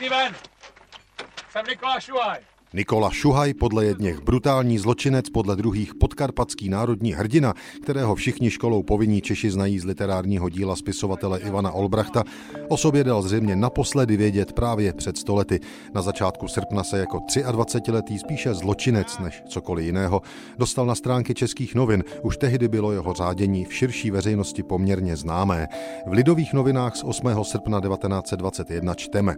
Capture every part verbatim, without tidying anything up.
všichni ven! Jsem Nikola Šuhaj. Nikola Šuhaj, podle jedněch brutální zločinec, podle druhých podkarpatský národní hrdina, kterého všichni školou povinní Češi znají z literárního díla spisovatele Ivana Olbrachta, o sobě dal zřejmě naposledy vědět právě před stolety. Na začátku srpna se jako dvacetitřiletý spíše zločinec než cokoliv jiného dostal na stránky českých novin. Už tehdy bylo jeho řádění v širší veřejnosti poměrně známé. V Lidových novinách z osmého srpna devatenáct set dvacet jedna čteme: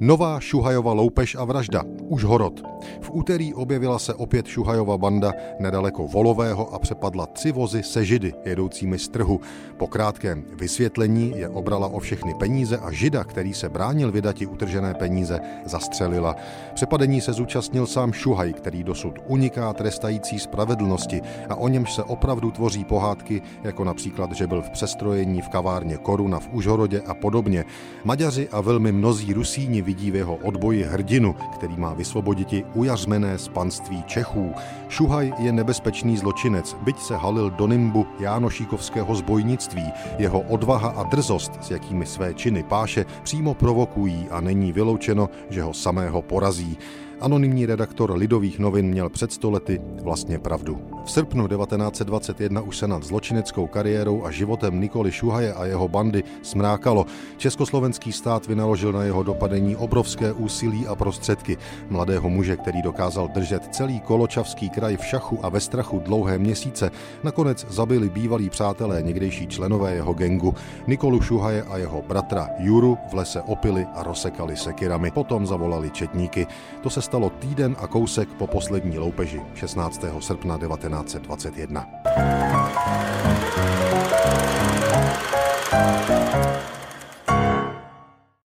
Nová Šuhajova loupež a vražda. Užhorod. V úterý objevila se opět Šuhajova banda nedaleko Volového a přepadla tři vozy se Židy jedoucími z trhu. Po krátkém vysvětlení je obrala o všechny peníze a Žida, který se bránil vydati utržené peníze, zastřelila. Přepadení se zúčastnil sám Šuhaj, který dosud uniká trestající spravedlnosti a o němž se opravdu tvoří pohádky, jako například, že byl v přestrojení v kavárně Koruna v Užhorodě a podobně. Maďaři a velmi mnozí Rusíni vidí v jeho odboji hrdinu, který má vysvoboditi ujařmené z panství Čechů. Šuhaj je nebezpečný zločinec, byť se halil do nimbu Jánošíkovského zbojnictví. Jeho odvaha a drzost, s jakými své činy páše, přímo provokují a není vyloučeno, že ho samého porazí. Anonymní redaktor Lidových novin měl před stolety vlastně pravdu. V srpnu devatenáct set dvacet jedna už se nad zločineckou kariérou a životem Nikoly Šuhaje a jeho bandy smrákalo. Československý stát vynaložil na jeho dopadení obrovské úsilí a prostředky. Mladého muže, který dokázal držet celý Koločavský kraj v šachu a ve strachu dlouhé měsíce, nakonec zabili bývalí přátelé, někdejší členové jeho gangu. Nikolu Šuhaje a jeho bratra Juru v lese opili a rozsekali sekyrami. Potom zavolali četníky. To se stalo týden a kousek po poslední loupeži šestnáctého srpna devatenáct set dvacet jedna.